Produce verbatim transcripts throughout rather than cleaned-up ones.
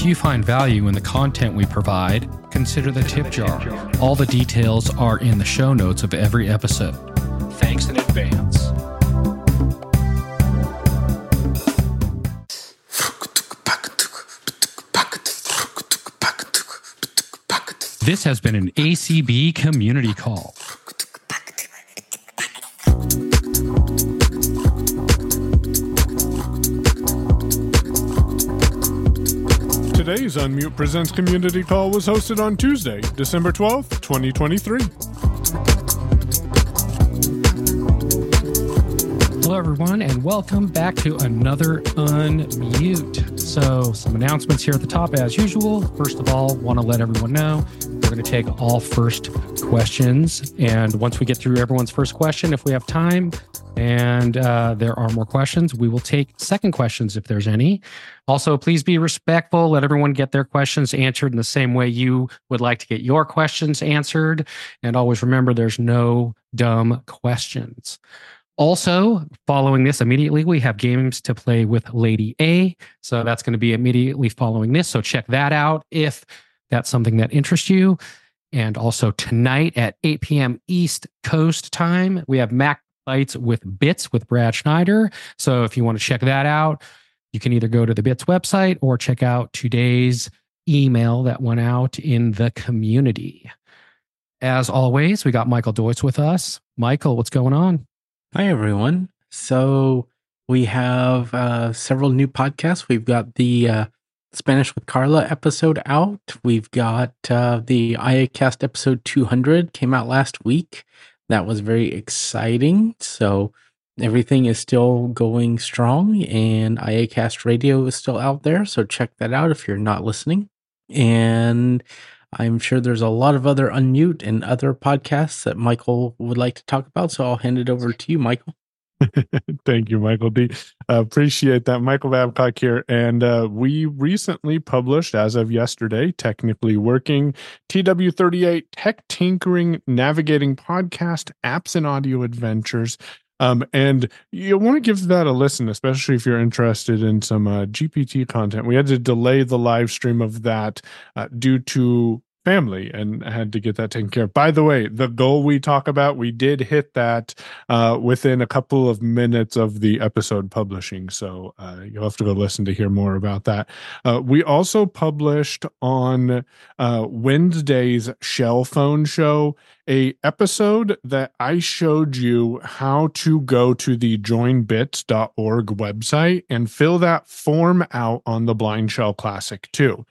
If you find value in the content we provide, consider the tip jar. All the details are in the show notes of every episode. Thanks in advance. This has been an A C B Community Call. Today's Unmute Presents Community Call was hosted on Tuesday, December twelfth, twenty twenty-three. Hello, everyone, and welcome back to another Unmute. So, some announcements here at the top, as usual. First of all, want to let everyone know we're going to take all first questions. And once we get through everyone's first question, if we have time, and uh, there are more questions, we will take second questions if there's any. Also, please be respectful. Let everyone get their questions answered in the same way you would like to get your questions answered. And always remember, there's no dumb questions. Also, following this immediately, we have games to play with Lady A. So that's going to be immediately following this. So check that out if that's something that interests you. And also tonight at eight p.m. East Coast time, we have Mac Bites with Bits with Brad Schneider. So if you want to check that out, you can either go to the Bits website or check out today's email that went out in the community. As always, we got Michael Deutsch with us. Michael, what's going on? Hi, everyone. So we have uh, several new podcasts. We've got the uh, Spanish with Carla episode out. We've got uh, the IACast episode two hundred came out last week. That was very exciting. So everything is still going strong, and IACast Radio is still out there. So check that out if you're not listening. And I'm sure there's a lot of other Unmute and other podcasts that Michael would like to talk about. So I'll hand it over to you, Michael. Thank you, Michael D. Uh, appreciate that. Michael Babcock here. And uh, we recently published, as of yesterday, technically working, T W thirty-eight Tech Tinkering, Navigating Podcast, Apps and Audio Adventures. Um, and you'll want to give that a listen, especially if you're interested in some uh, G P T content. We had to delay the live stream of that uh, due to family and had to get that taken care of. By the way, the goal we talk about, we did hit that uh, within a couple of minutes of the episode publishing. So uh, you'll have to go listen to hear more about that. Uh, we also published on uh, Wednesday's Shell Phone Show a episode that I showed you how to go to the join bits dot org website and fill that form out on the Blind Shell Classic too.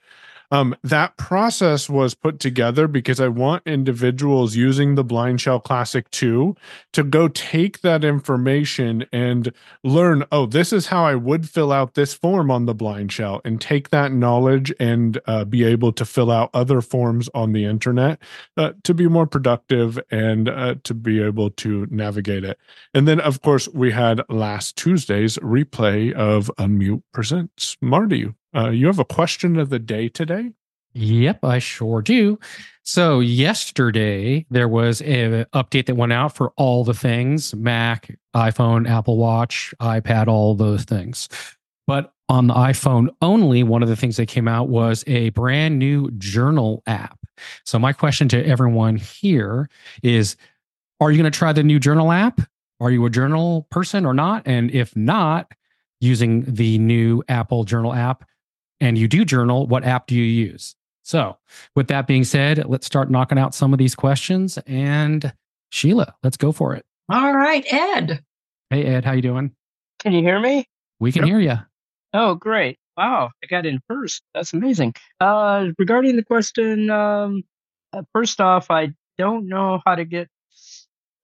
Um, that process was put together because I want individuals using the Blind Shell Classic two to go take that information and learn, oh, this is how I would fill out this form on the Blind Shell, and take that knowledge and uh, be able to fill out other forms on the internet uh, to be more productive and uh, to be able to navigate it. And then, of course, we had last Tuesday's replay of Unmute Presents. Marty, Uh, you have a question of the day today? Yep, I sure do. So yesterday, there was an update that went out for all the things, Mac, iPhone, Apple Watch, iPad, all those things. But on the iPhone only, one of the things that came out was a brand new journal app. So my question to everyone here is, are you going to try the new journal app? Are you a journal person or not? And if not, using the new Apple Journal app, and you do journal, what app do you use? So with that being said, let's start knocking out some of these questions. And Sheila, let's go for it. All right, Ed. Hey, Ed, how you doing? Can you hear me? We can Yep. hear you. Oh, great. Wow, I got in first. That's amazing. Uh, regarding the question, um, uh, first off, I don't know how to get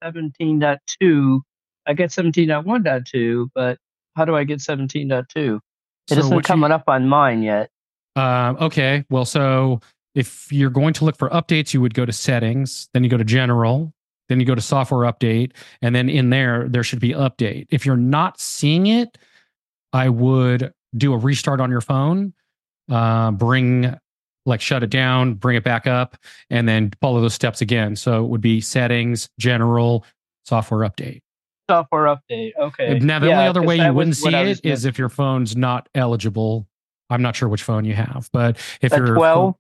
seventeen point two. I get seventeen point one point two, but how do I get seventeen point two? It so isn't coming you, up on mine yet. Uh, okay. Well, so if you're going to look for updates, you would go to settings, then you go to general, then you go to software update, and then in there, there should be update. If you're not seeing it, I would do a restart on your phone, uh, bring, like shut it down, bring it back up, and then follow those steps again. So it would be settings, general, software update. Software update. Okay. Now, the yeah, only other way you wouldn't see it is if your phone's not eligible I'm not sure which phone you have, but if a you're twelve,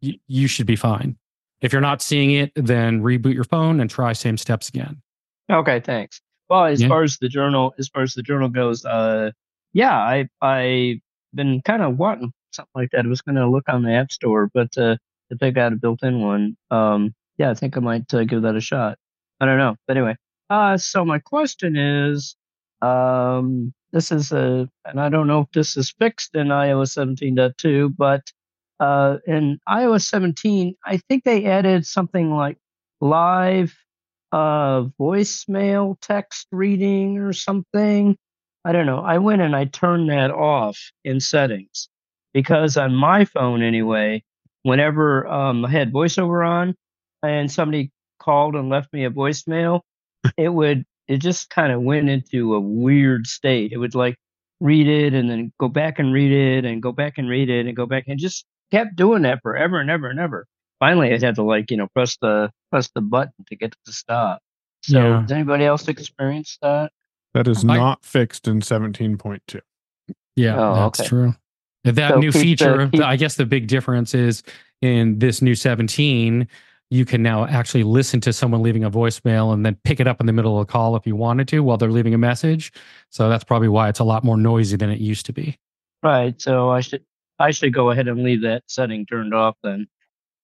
you, you should be fine. If you're not seeing it, then reboot your phone and try same steps again. Okay, thanks. Well, as yeah. far as the journal, as far as the journal goes, uh, yeah, I I been kind of wanting something like that. I was going to look on the App Store, but uh, if they got a built-in one, um, yeah, I think I might uh, give that a shot. I don't know, but anyway. Uh, so my question is, um, this is a, and I don't know if this is fixed in i O S seventeen point two, but uh, in i O S seventeen, I think they added something like live uh, voicemail text reading or something. I don't know. I went and I turned that off in settings because on my phone anyway, whenever um, I had VoiceOver on and somebody called and left me a voicemail, it would, it just kind of went into a weird state. It would like read it and then go back and read it and go back and read it and go back and just kept doing that forever and ever and ever. Finally, I had to like, you know, press the, press the button to get it to stop. So yeah. Has anybody else experienced that? That is not I, fixed in seventeen point two. Yeah, oh, that's okay. true. That so new feature, the, keep, I guess the big difference is in this new seventeen, you can now actually listen to someone leaving a voicemail and then pick it up in the middle of a call if you wanted to while they're leaving a message. So that's probably why it's a lot more noisy than it used to be. Right. So I should I should go ahead and leave that setting turned off then.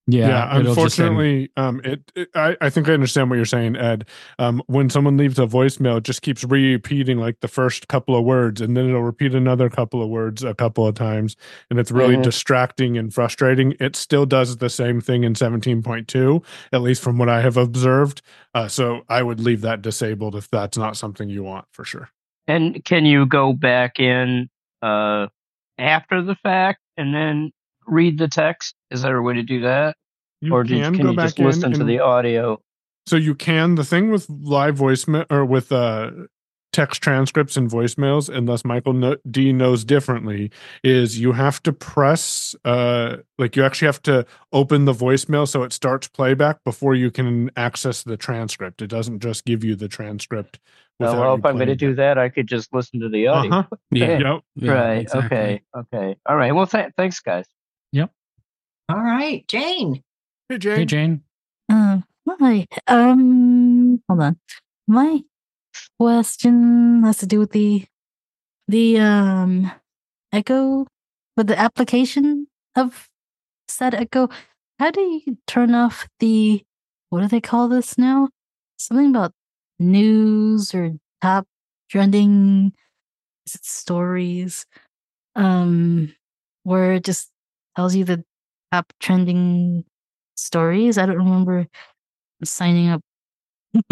Yeah. yeah unfortunately, um, it, it I, I think I understand what you're saying, Ed. Um, when someone leaves a voicemail, it just keeps repeating like the first couple of words, and then it'll repeat another couple of words a couple of times, and it's really mm-hmm. distracting and frustrating. It still does the same thing in seventeen point two, at least from what I have observed. Uh, so I would leave that disabled if that's not something you want for sure. And can you go back in uh, after the fact and then read the text? Is there a way to do that? You or do, can, can you just listen and, to the audio? So you can. The thing with live voicemail or with uh, text transcripts and voicemails, unless Michael D knows differently, is you have to press, uh, like you actually have to open the voicemail so it starts playback before you can access the transcript. It doesn't just give you the transcript. Uh, well, if I'm going to do that, I could just listen to the audio. Uh-huh. Yeah. Yep. Yeah, right. Exactly. Okay. Okay. All right. Well, th- thanks, guys. Yep. All right, Jane. Hey, Jane. Hey, Jane. Uh, hi. Um, hold on. My question has to do with the the um Echo, with the application of said Echo. How do you turn off the, what do they call this now? Something about news or top trending, is it stories? Um, where it just tells you the top trending stories. I don't remember signing up.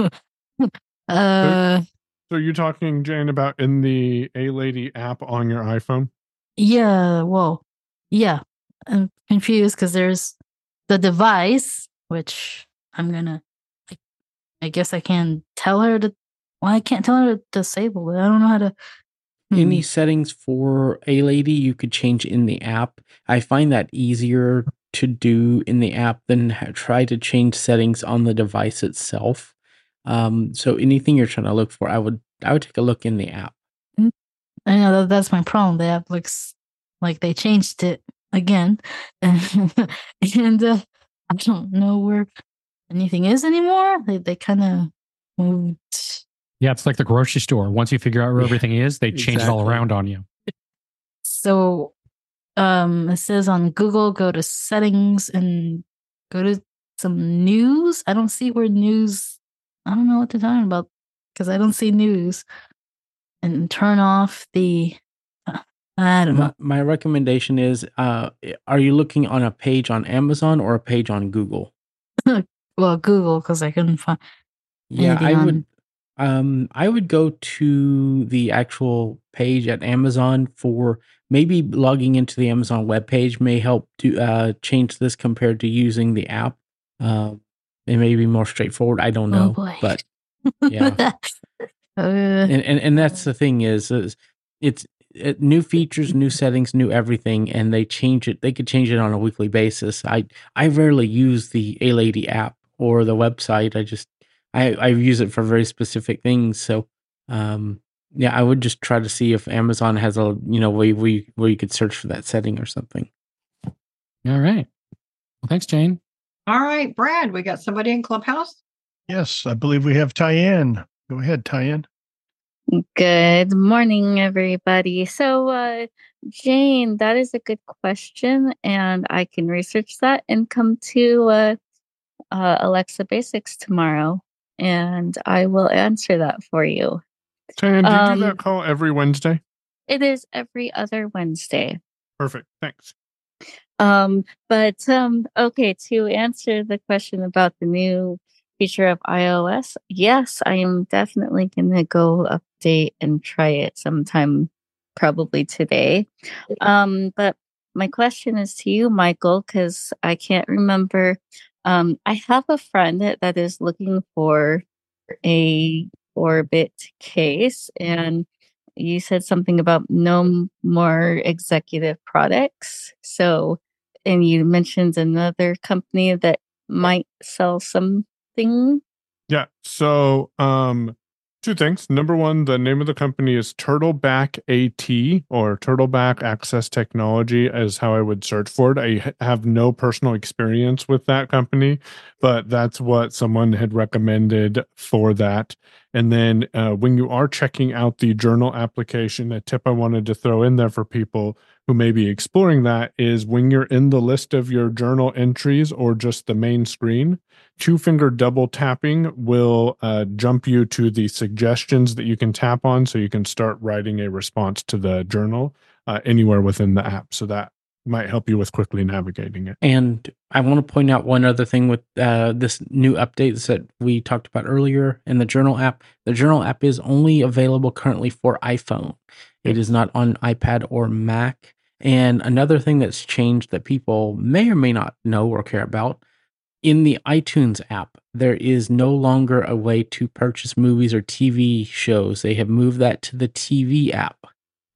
uh, so, so you're talking, Jane, about in the A Lady app on your iPhone? Yeah. Well, yeah. I'm confused because there's the device, which I'm going to, I, I guess I can tell her to, well, I can't tell her to disable it. I don't know how to. Any settings for A Lady you could change in the app. I find that easier to do in the app than try to change settings on the device itself. Um, so anything you're trying to look for, I would I would take a look in the app. I know that's my problem. The app looks like they changed it again, and uh, I don't know where anything is anymore. They they kind of moved. Yeah, it's like the grocery store. Once you figure out where everything is, they change exactly. it all around on you. So um, it says on Google, go to settings and go to some news. I don't see where news, I don't know what they're talking about because I don't see news. And turn off the, uh, I don't know. My, my recommendation is, uh, are you looking on a page on Amazon or a page on Google? Well, Google, because I couldn't find Yeah, I on. would. Um, I would go to the actual page at Amazon for maybe logging into the Amazon webpage may help to uh, change this compared to using the app. Uh, it may be more straightforward. I don't know, oh but yeah. uh, and, and and that's the thing is, is it's it, new features, new settings, new everything, and they change it. They could change it on a weekly basis. I I rarely use the A Lady app or the website. I just I, I use it for very specific things. So um, yeah, I would just try to see if Amazon has a, you know, where, where, you, where you could search for that setting or something. All right. Well, thanks, Jane. All right, Brad, we got somebody in Clubhouse? Yes, I believe we have Tyann. Go ahead, Tyann. Good morning, everybody. So, uh, Jane, that is a good question, and I can research that and come to uh, uh, Alexa Basics tomorrow, and I will answer that for you. Tyann, do you um, do that call every Wednesday? It is every other Wednesday. Perfect. Thanks. Um, but, um, okay, to answer the question about the new feature of iOS, yes, I am definitely going to go update and try it sometime, probably today. Um, but my question is to you, Michael, because I can't remember. Um, I have a friend that is looking for a Orbit case, and you said something about no more executive products. So, and you mentioned another company that might sell something. Yeah. So, um, two things. Number one, the name of the company is Turtleback AT, or Turtleback Access Technology is how I would search for it. I have no personal experience with that company, but that's what someone had recommended for that. And then uh, when you are checking out the journal application, a tip I wanted to throw in there for people who may be exploring that is when you're in the list of your journal entries or just the main screen, two-finger double tapping will uh, jump you to the suggestions that you can tap on, so you can start writing a response to the journal uh, anywhere within the app. So that might help you with quickly navigating it. And I want to point out one other thing with uh, this new updates that we talked about earlier in the journal app. The journal app is only available currently for iPhone. It is not on iPad or Mac. And another thing that's changed that people may or may not know or care about, in the iTunes app, there is no longer a way to purchase movies or T V shows. They have moved that to the T V app.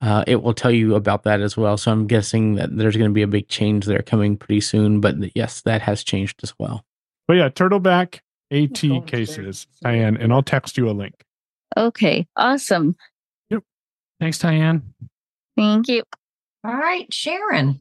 Uh, it will tell you about that as well. So I'm guessing that there's going to be a big change there coming pretty soon. But yes, that has changed as well. But yeah, Turtleback AT cases, Tyann, and I'll text you a link. Okay, awesome. Yep. Thanks, Tyann. Thank you. All right, Sharon.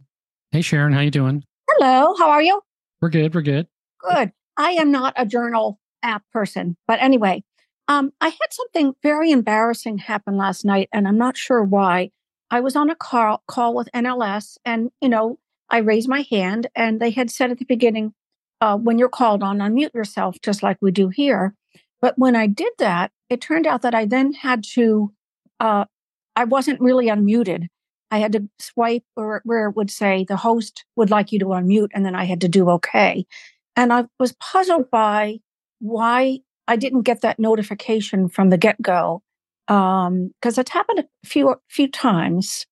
Hey, Sharon, how you doing? Hello, how are you? We're good, we're good. Good. I am not a journal app person. But anyway, Um, I had something very embarrassing happen last night, and I'm not sure why. I was on a call, call with N L S, and, you know, I raised my hand, and they had said at the beginning, uh, when you're called on, unmute yourself, just like we do here. But when I did that, it turned out that I then had to, uh, I wasn't really unmuted. I had to swipe or where it would say, the host would like you to unmute, and then I had to do okay. And I was puzzled by why I didn't get that notification from the get-go, because um, it's happened a few few times.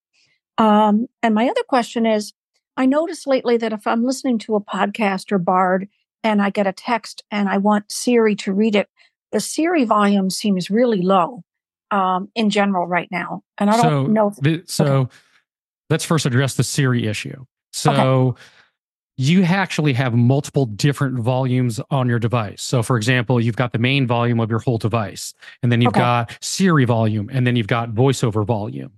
Um, and my other question is, I noticed lately that if I'm listening to a podcast or Bard and I get a text and I want Siri to read it, the Siri volume seems really low um, in general right now. And I don't so, know. If, the, so okay. Let's first address the Siri issue. So. Okay. You actually have multiple different volumes on your device. So, for example, you've got the main volume of your whole device, and then you've okay. got Siri volume, and then you've got VoiceOver volume.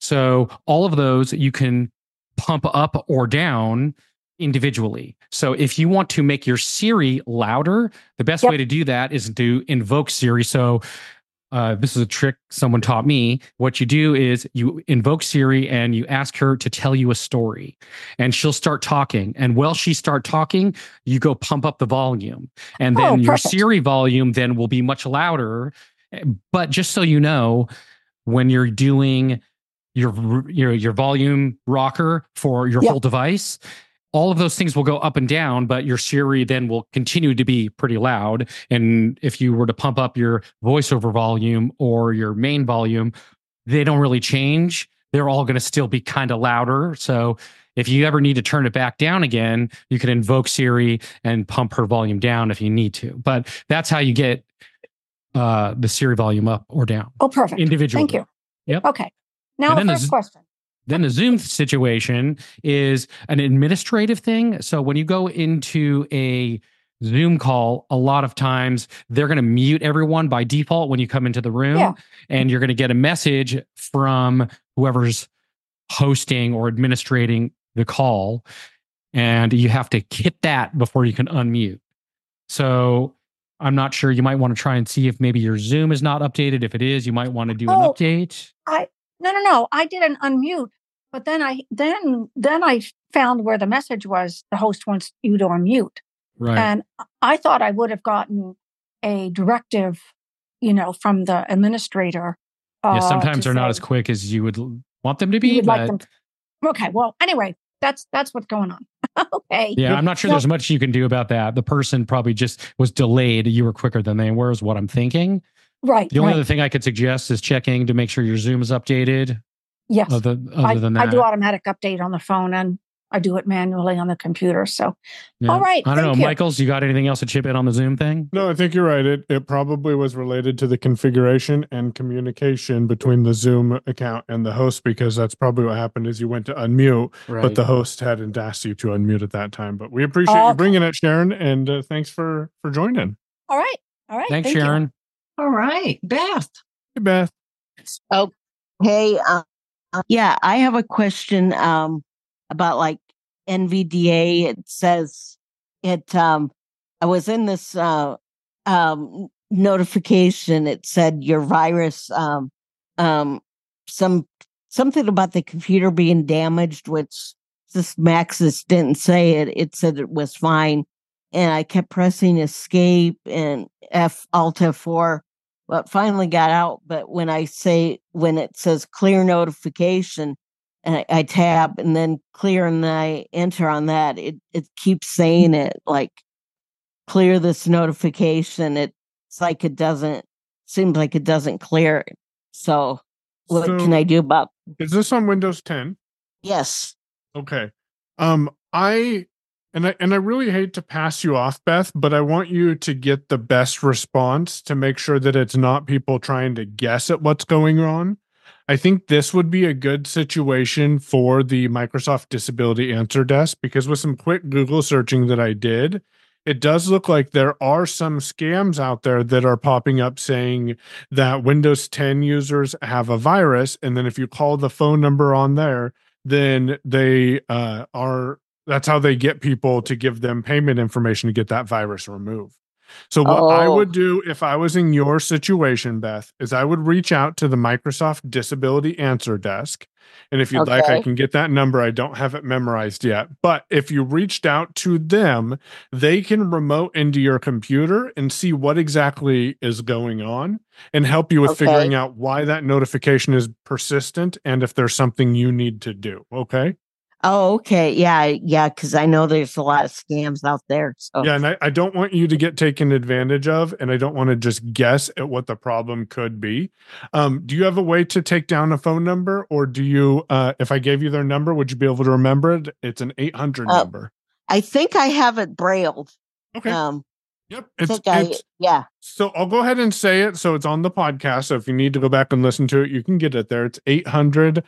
So all of those you can pump up or down individually. So if you want to make your Siri louder, the best yep. way to do that is to invoke Siri. So uh, this is a trick someone taught me. What you do is you invoke Siri and you ask her to tell you a story, and she'll start talking. And while she starts talking, you go pump up the volume, and then oh, your Siri volume then will be much louder. But just so you know, when you're doing your your your volume rocker for your yep. whole device, all of those things will go up and down, but your Siri then will continue to be pretty loud. And if you were to pump up your VoiceOver volume or your main volume, they don't really change. They're all going to still be kind of louder. So if you ever need to turn it back down again, you can invoke Siri and pump her volume down if you need to. But that's how you get uh, the Siri volume up or down. Oh, perfect. Individually. Thank you. Yep. Okay. Now the first question. Then the Zoom situation is an administrative thing. So when you go into a Zoom call, a lot of times they're going to mute everyone by default when you come into the room, yeah. and you're going to get a message from whoever's hosting or administrating the call, and you have to hit that before you can unmute. So I'm not sure. You might want to try and see if maybe your Zoom is not updated. If it is, you might want to do oh, an update. I no no no. I did an unmute, but then I then then I found where the message was. The host wants you to unmute. Right. And I thought I would have gotten a directive, you know, from the administrator. Uh, yeah, sometimes they're say, not as quick as you would want them to be. But... Like them to... Okay. Well, anyway, that's that's what's going on. Okay. Yeah, I'm not sure so, there's much you can do about that. The person probably just was delayed. You were quicker than they were is what I'm thinking. Right. The only right. other thing I could suggest is checking to make sure your Zoom is updated. Yes. Other, other I, than that. I do automatic update on the phone and I do it manually on the computer. So, yeah. all right. I don't know, you. Michaels, you got anything else to chip in on the Zoom thing? No, I think you're right. It it probably was related to the configuration and communication between the Zoom account and the host, because that's probably what happened is you went to unmute, right. but the host hadn't asked you to unmute at that time. But we appreciate okay. you bringing it, Sharon, and uh, thanks for, for joining. All right. All right. Thanks, Thank Sharon. You. All right. Beth. Hey, Beth. Okay. Hey, um, yeah, I have a question. Um, about like N V D A, it says it, um, I was in this, uh, um, notification. It said your virus, um, um, some, something about the computer being damaged, which this Maxis didn't say it. It said it was fine. And I kept pressing escape and F alt F four, but finally got out. But when I say, when it says clear notification, and I, I tap and then clear and I enter on that, it it keeps saying it like clear this notification. It's like it doesn't, seems like it doesn't clear it. So what so, can I do about Is this on Windows ten? Yes. Okay. Um I and I and I really hate to pass you off, Beth, but I want you to get the best response to make sure that it's not people trying to guess at what's going on. I think this would be a good situation for the Microsoft Disability Answer Desk, because with some quick Google searching that I did, it does look like there are some scams out there that are popping up saying that Windows ten users have a virus. And then if you call the phone number on there, then they uh, are, that's how they get people to give them payment information to get that virus removed. So what oh. I would do if I was in your situation, Beth, is I would reach out to the Microsoft Disability Answer Desk. And if you'd okay. like, I can get that number. I don't have it memorized yet. But if you reached out to them, they can remote into your computer and see what exactly is going on and help you with okay. figuring out why that notification is persistent and if there's something you need to do. Okay. Oh, okay. Yeah. Yeah. Because I know there's a lot of scams out there. So. Yeah. And I, I don't want you to get taken advantage of, and I don't want to just guess at what the problem could be. Um, do you have a way to take down a phone number, or do you, uh, if I gave you their number, would you be able to remember it? It's an eight hundred uh, number. I think I have it brailled. Okay. Um, Yep. It's, it's, I, yeah. So I'll go ahead and say it. So it's on the podcast. So if you need to go back and listen to it, you can get it there. It's eight hundred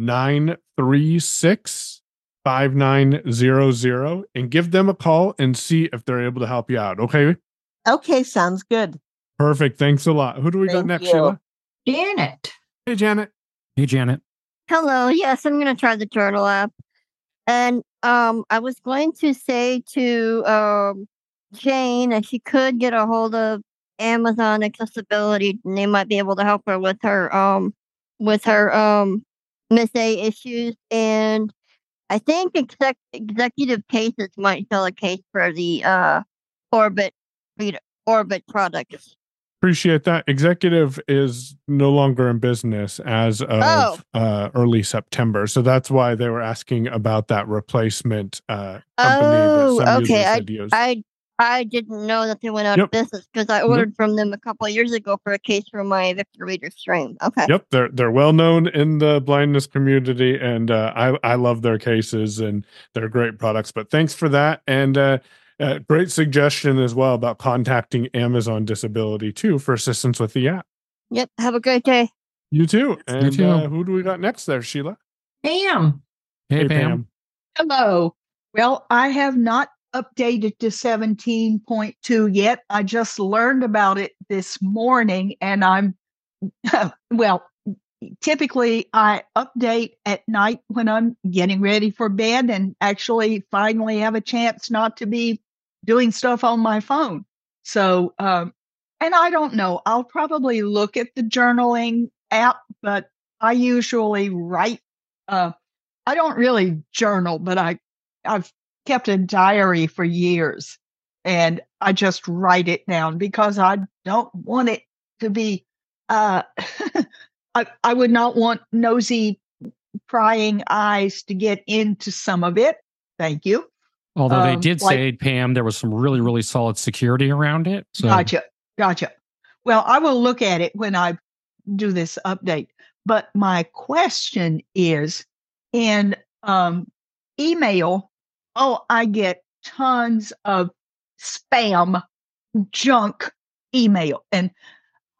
nine three six, five nine zero zero, and give them a call and see if they're able to help you out. Okay. Okay. Sounds good. Perfect. Thanks a lot. Who do we Thank got next, you. Sheila? Janet. Hey, Janet. Hey, Janet. Hello. Yes, I'm going to try the Turtle app. And um, I was going to say to um, Jane that she could get a hold of Amazon Accessibility, and they might be able to help her with her, um, with her, um, Miss A issues, and I think exec- executive cases might sell a case for the uh, Orbit Orbit products. Appreciate that. Executive is no longer in business as of oh. uh, early September, so that's why they were asking about that replacement uh, company. Oh, that some okay. I, used. I I didn't know that they went out yep. of business, because I ordered yep. from them a couple of years ago for a case for my Victor Reader stream. Okay. Yep, they're they're well known in the blindness community, and uh, I I love their cases and they're great products. But thanks for that, and uh, uh, great suggestion as well about contacting Amazon Disability too for assistance with the app. Yep. Have a great day. You too. And you too. Uh, who do we got next there, Sheila? Pam. Hey, hey Pam. Pam. Hello. Well, I have not updated to seventeen point two yet. I just learned about it this morning, and I'm, well, typically I update at night when I'm getting ready for bed and actually finally have a chance not to be doing stuff on my phone. So, um, and I don't know, I'll probably look at the journaling app, but I usually write, uh, I don't really journal, but I, I've kept a diary for years, and I just write it down because I don't want it to be, uh, I, I would not want nosy, prying eyes to get into some of it. Thank you. Although um, they did like, say, Pam, there was some really, really solid security around it. So. Gotcha. Gotcha. Well, I will look at it when I do this update. But my question is, in um, email, oh, I get tons of spam, junk email. And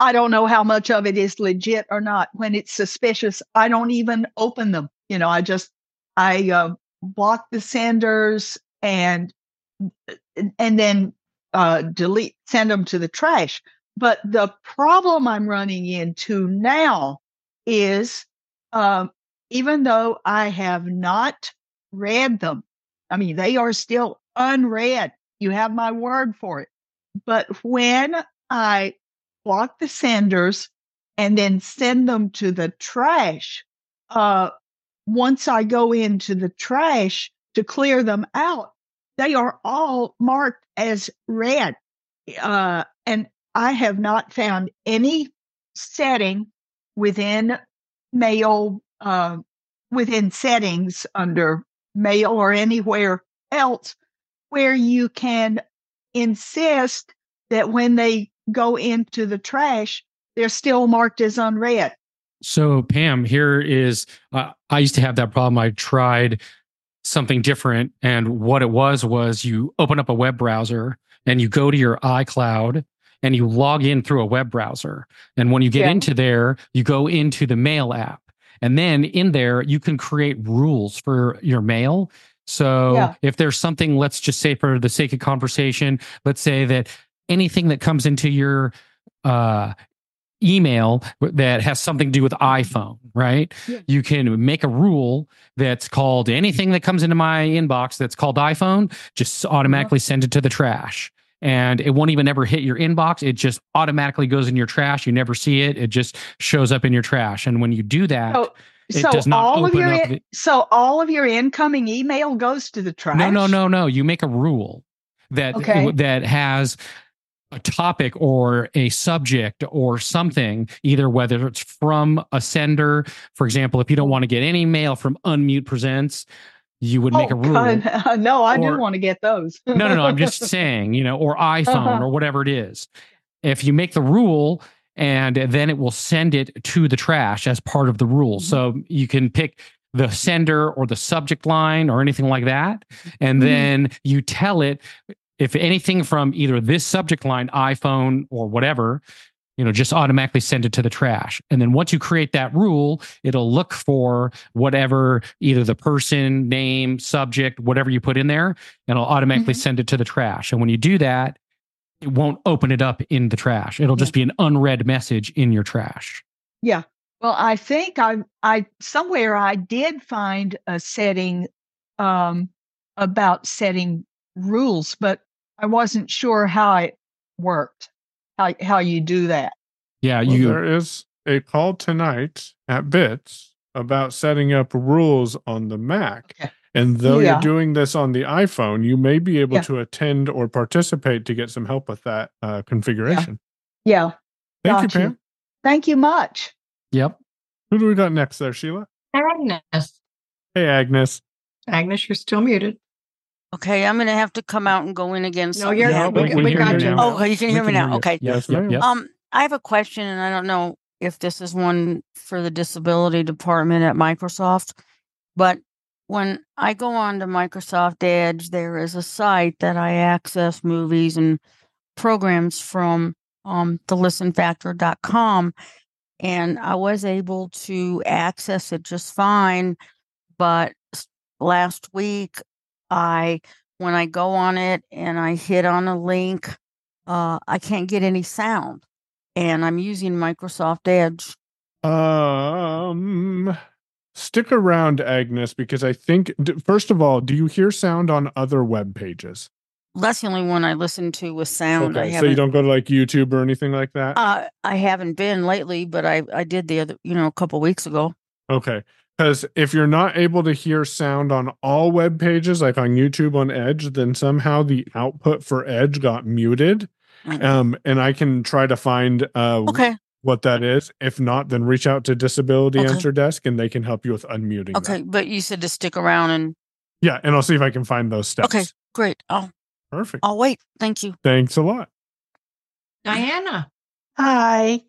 I don't know how much of it is legit or not. When it's suspicious, I don't even open them. You know, I just, I uh, block the senders and, and then uh, delete, send them to the trash. But the problem I'm running into now is um, even though I have not read them, I mean, they are still unread. You have my word for it. But when I block the senders and then send them to the trash, uh, once I go into the trash to clear them out, they are all marked as read. Uh, and I have not found any setting within mail, uh, within settings under mail or anywhere else where you can insist that when they go into the trash, they're still marked as unread. So, Pam, here is, uh, I used to have that problem. I tried something different. And what it was, was you open up a web browser and you go to your iCloud and you log in through a web browser. And when you get yeah. into there, you go into the mail app. And then in there, you can create rules for your mail. So yeah. if there's something, let's just say for the sake of conversation, let's say that anything that comes into your uh, email that has something to do with iPhone, right? Yeah. You can make a rule that's called anything that comes into my inbox that's called iPhone, just automatically yeah. send it to the trash. And it won't even ever hit your inbox. It just automatically goes in your trash. You never see it. It just shows up in your trash. And when you do that, so, it so does not all open of your up. In, so all of your incoming email goes to the trash? No, no, no, no. You make a rule that okay. that has a topic or a subject or something, either whether it's from a sender. For example, if you don't want to get any mail from Unmute Presents, you would make oh, a rule. God. No, I or, do want to get those. no, no, no. I'm just saying, you know, or iPhone uh-huh. or whatever it is. If you make the rule, and then it will send it to the trash as part of the rule. So you can pick the sender or the subject line or anything like that. And then you tell it if anything from either this subject line, iPhone or whatever, you know, just automatically send it to the trash. And then once you create that rule, it'll look for whatever, either the person, name, subject, whatever you put in there, and it'll automatically mm-hmm. send it to the trash. And when you do that, it won't open it up in the trash. It'll yeah. just be an unread message in your trash. Yeah. Well, I think I, I somewhere I did find a setting um, about setting rules, but I wasn't sure how it worked. How, how you do that. Yeah, you. Well, there is a call tonight at Bits about setting up rules on the Mac. Okay. And though yeah. you're doing this on the iPhone, you may be able yeah. to attend or participate to get some help with that uh, configuration. Yeah. yeah. Thank you, you, Pam. Thank you much. Yep. Who do we got next there, Sheila? Agnes. Hey, Agnes. Agnes, you're still muted. Okay, I'm going to have to come out and go in again. So no, you're yeah, we, we, we got you. Oh, you can hear me now. Okay. Yes, yep, yep. Um, I have a question, and I don't know if this is one for the disability department at Microsoft, but when I go on to Microsoft Edge, there is a site that I access movies and programs from, um, the listen factor dot com, and I was able to access it just fine, but last week, I when I go on it and I hit on a link, uh, I can't get any sound. And I'm using Microsoft Edge. Um, stick around, Agnes, because I think, first of all, do you hear sound on other web pages? That's the only one I listen to with sound. Okay, I so you don't go to like YouTube or anything like that? Uh, I haven't been lately, but I, I did the other, you know, a couple weeks ago. Okay, because if you're not able to hear sound on all web pages, like on YouTube on Edge, then somehow the output for Edge got muted. Okay. Um, and I can try to find uh, okay. what that is. If not, then reach out to Disability okay. Answer Desk and they can help you with unmuting. Okay, that. But you said to stick around and... Yeah, and I'll see if I can find those steps. Okay, great. I'll... Perfect. Oh, wait. Thank you. Thanks a lot. Diana. Hi.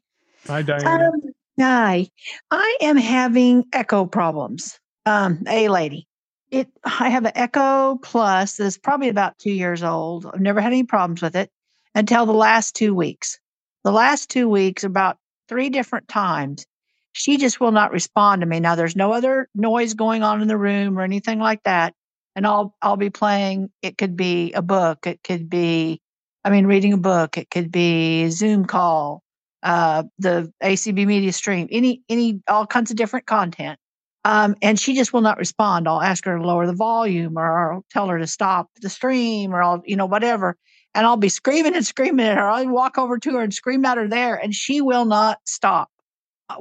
Hi, Diana. Um, hi. I am having Echo problems. Um, hey, lady. It. I have an Echo Plus that's probably about two years old. I've never had any problems with it until the last two weeks. The last two weeks, about three different times, she just will not respond to me. Now, there's no other noise going on in the room or anything like that. And I'll I'll be playing, it could be a book, it could be, I mean, reading a book, it could be a Zoom call, uh, the A C B media stream, any, any, all kinds of different content. Um, and she just will not respond. I'll ask her to lower the volume, or I'll tell her to stop the stream, or I'll, you know, whatever. And I'll be screaming and screaming at her. I'll walk over to her and scream at her there, and she will not stop.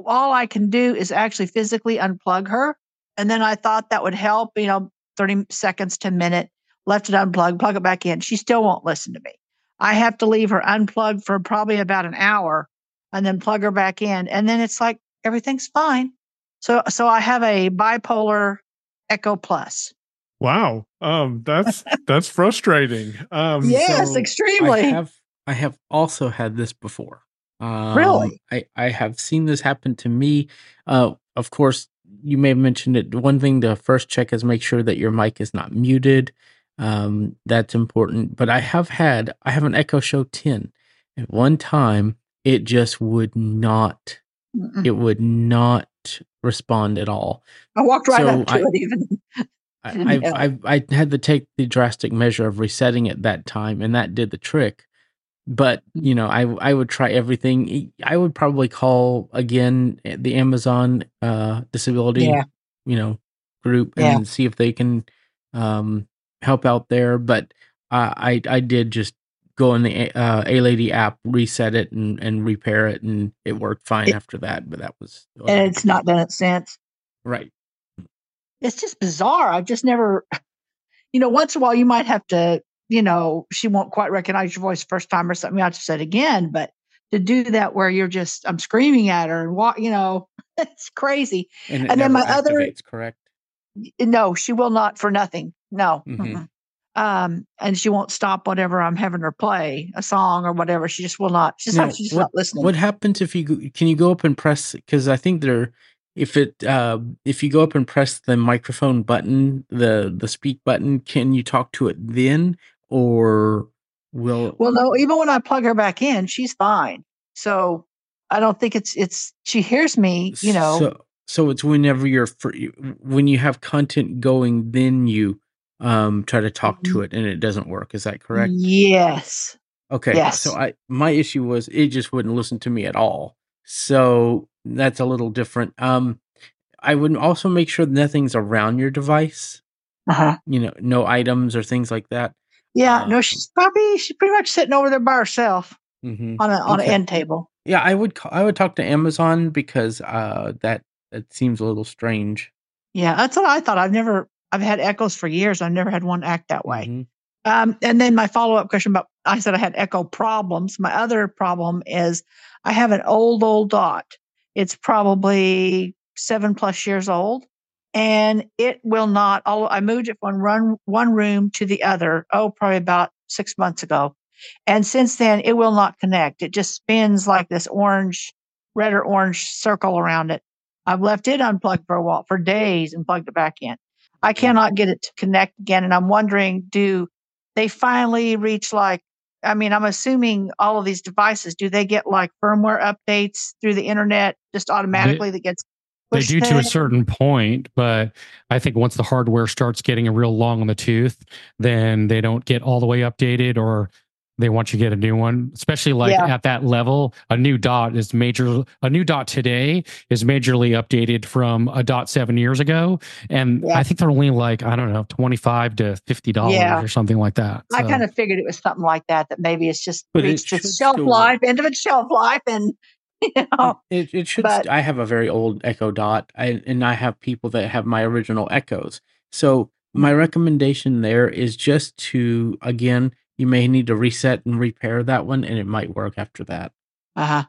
All I can do is actually physically unplug her. And then I thought that would help, you know, thirty seconds to a minute, left it unplugged, plug it back in. She still won't listen to me. I have to leave her unplugged for probably about an hour and then plug her back in. And then it's like, everything's fine. So, so I have a bipolar Echo Plus. Wow. Um, that's, that's frustrating. Um, yes, so extremely. I have, I have also had this before. Um, really? I, I have seen this happen to me. Uh, of course, you may have mentioned it. One thing to first check is make sure that your mic is not muted. Um, that's important. But I have had, I have an Echo Show ten. At one time, it just would not, Mm-mm. it would not respond at all. I walked right so up to I, it even. I, yeah. I've, I've, I had to take the drastic measure of resetting it that time, and that did the trick. But, you know, I I would try everything. I would probably call, again, the Amazon uh, disability, yeah. you know, group and yeah. see if they can um, help out there. But uh, I I did just go in the uh, A-Lady app, reset it and, and repair it, and it worked fine it, after that. But that was... And uh, it's not done it since. Right. It's just bizarre. I've just never... You know, once in a while you might have to... you know, she won't quite recognize your voice first time or something. I have to say it again, but to do that where you're just, I'm screaming at her and walk, you know, it's crazy. And, it and then my other, correct? No, she will not for nothing. No. Mm-hmm. Um, and she won't stop whatever I'm having her play, a song or whatever. She just will not, she's, now, not, she's what, not listening. What happens if you, can you go up and press, cause I think they're, If it uh, if you go up and press the microphone button, the the speak button, can you talk to it then, or will? Well, no. Even when I plug her back in, she's fine. So I don't think it's it's she hears me. You know. So, so it's whenever you're free, when you have content going, then you um, try to talk to it, and it doesn't work. Is that correct? Yes. Okay. Yes. So I my issue was it just wouldn't listen to me at all. So. That's a little different. Um, I would also make sure nothing's around your device. Uh-huh. You know, no items or things like that. Yeah, um, no, she's probably she's pretty much sitting over there by herself mm-hmm. on a, on okay. an end table. Yeah, I would I would talk to Amazon because uh, that that seems a little strange. Yeah, that's what I thought. I've never I've had Echoes for years. I've never had one act that way. Mm-hmm. Um, and then my follow up question about I said I had Echo problems. My other problem is I have an old old Dot. It's probably seven plus years old, and it will not. I'll, I moved it from run, one room to the other, oh, probably about six months ago. And since then, it will not connect. It just spins like this orange, red or orange circle around it. I've left it unplugged for a while, for days, and plugged it back in. I cannot get it to connect again, and I'm wondering, do they finally reach like, I mean, I'm assuming all of these devices, do they get like firmware updates through the internet just automatically they, that gets They do to a certain point, but I think once the hardware starts getting a real long on the tooth, then they don't get all the way updated, or they want you to get a new one, especially like yeah. at that level. A new dot is major. A new dot today is majorly updated from a dot seven years ago. And yeah. I think they're only like, I don't know, twenty-five to fifty dollars yeah. or something like that. So I kind of figured it was something like that, that maybe it's just but reached it its shelf still, life, end of its shelf life. And, you know, it, it should, but, st- I have a very old Echo Dot, I, and I have people that have my original Echoes. So my recommendation there is just to, again, you may need to reset and repair that one, and it might work after that. Uh-huh.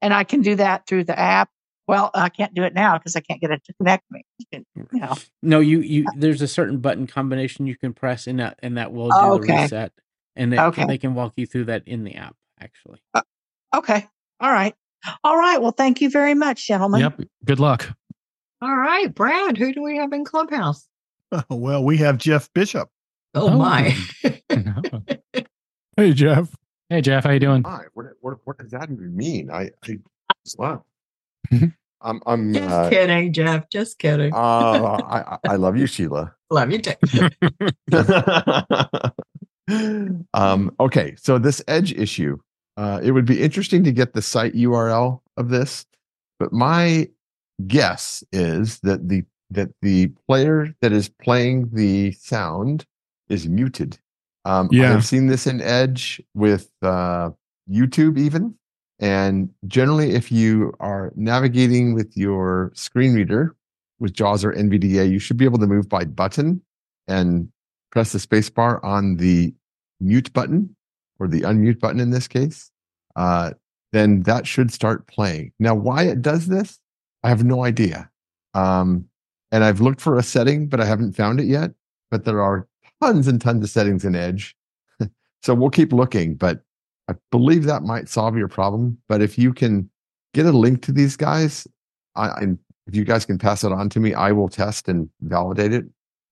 And I can do that through the app. Well, I can't do it now because I can't get it to connect me. You know. No, you you. There's a certain button combination you can press, and that and that will do oh, okay. the reset. And it, okay. they can walk you through that in the app, actually. Uh, okay. All right. All right. Well, thank you very much, gentlemen. Yep. Good luck. All right, Brad. Who do we have in Clubhouse? Uh, well, we have Jeff Bishop. Oh, oh my. Hey, Jeff. Hey, Jeff. How you doing? Hi. What, what, what does that even mean? I, I wow. I'm, I'm just uh, kidding, Jeff. Just kidding. Oh, uh, I, I love you, Sheila. Love you too. um, okay. So this Edge issue, uh, it would be interesting to get the site U R L of this, but my guess is that the, that the player that is playing the sound is muted. Um, yeah. I've seen this in Edge with uh, YouTube even. And generally, if you are navigating with your screen reader with JAWS or N V D A, you should be able to move by button and press the space bar on the mute button or the unmute button in this case. Uh, then that should start playing. Now, why it does this, I have no idea. Um, and I've looked for a setting, but I haven't found it yet. But there are tons and tons of settings in Edge. So we'll keep looking, but I believe that might solve your problem. But if you can get a link to these guys, I, and if you guys can pass it on to me, I will test and validate it.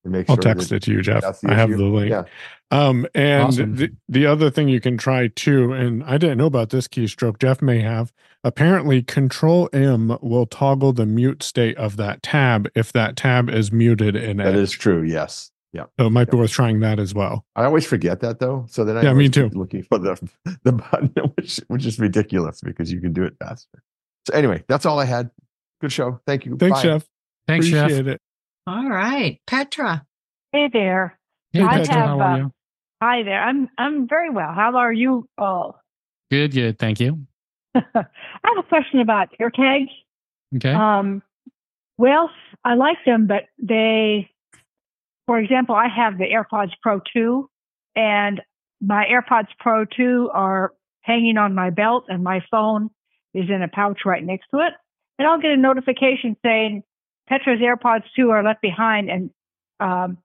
And make I'll sure text it to you, Jeff. I have the link. Yeah. Um, and awesome. the, the other thing you can try too, and I didn't know about this keystroke, Jeff may have, apparently Control M will toggle the mute state of that tab if that tab is muted in Edge. That is true, yes. Yeah, so it might yeah. be worth trying that as well. I always forget that though, so then I yeah, me too. Looking for the the button, which which is ridiculous because you can do it faster. So anyway, that's all I had. Good show, thank you. Thanks, Bye. Jeff. Thanks, Appreciate Jeff. Appreciate it. All right, Petra. Hey there. Hey, I Petra. Have, How are you? Uh, hi there. I'm I'm very well. How are you all? Good, good. Thank you. I have a question about AirTags. Okay. Um. Well, I like them, but they. For example, I have the AirPods Pro two, and my AirPods Pro two are hanging on my belt, and my phone is in a pouch right next to it. And I'll get a notification saying, Petra's AirPods two are left behind, and um,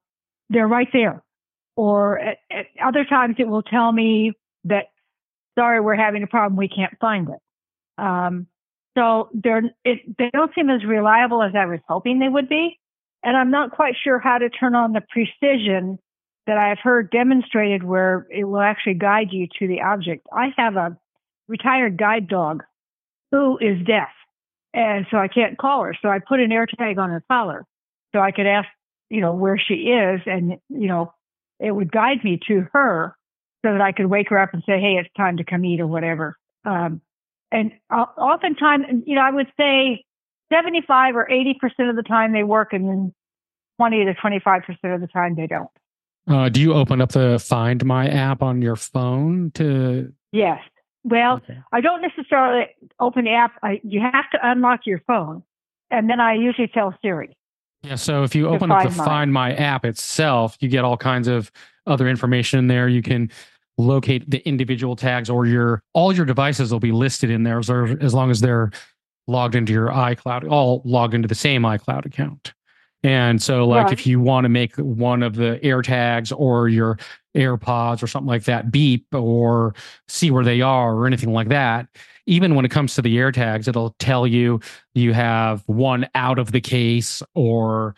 they're right there. Or at, at other times, it will tell me that, sorry, we're having a problem, we can't find it. Um, so they're, it, they don't seem as reliable as I was hoping they would be. And I'm not quite sure how to turn on the precision that I've heard demonstrated where it will actually guide you to the object. I have a retired guide dog who is deaf, and so I can't call her. So I put an AirTag on her collar so I could ask, you know, where she is, and, you know, it would guide me to her so that I could wake her up and say, hey, it's time to come eat or whatever. Um, and oftentimes, you know, I would say, seventy-five or eighty percent of the time they work, and then twenty to twenty-five percent of the time they don't. Uh, do you open up the Find My app on your phone to? Yes. Well, okay. I don't necessarily open the app. I, you have to unlock your phone, and then I usually tell Siri. Yeah, so if you open up the Find My app itself, you get all kinds of other information in there. You can locate the individual tags, or your all your devices will be listed in there as, as long as they're logged into your iCloud, all logged into the same iCloud account. And so like right. if you want to make one of the AirTags or your AirPods or something like that beep or see where they are or anything like that, even when it comes to the AirTags, it'll tell you you have one out of the case, or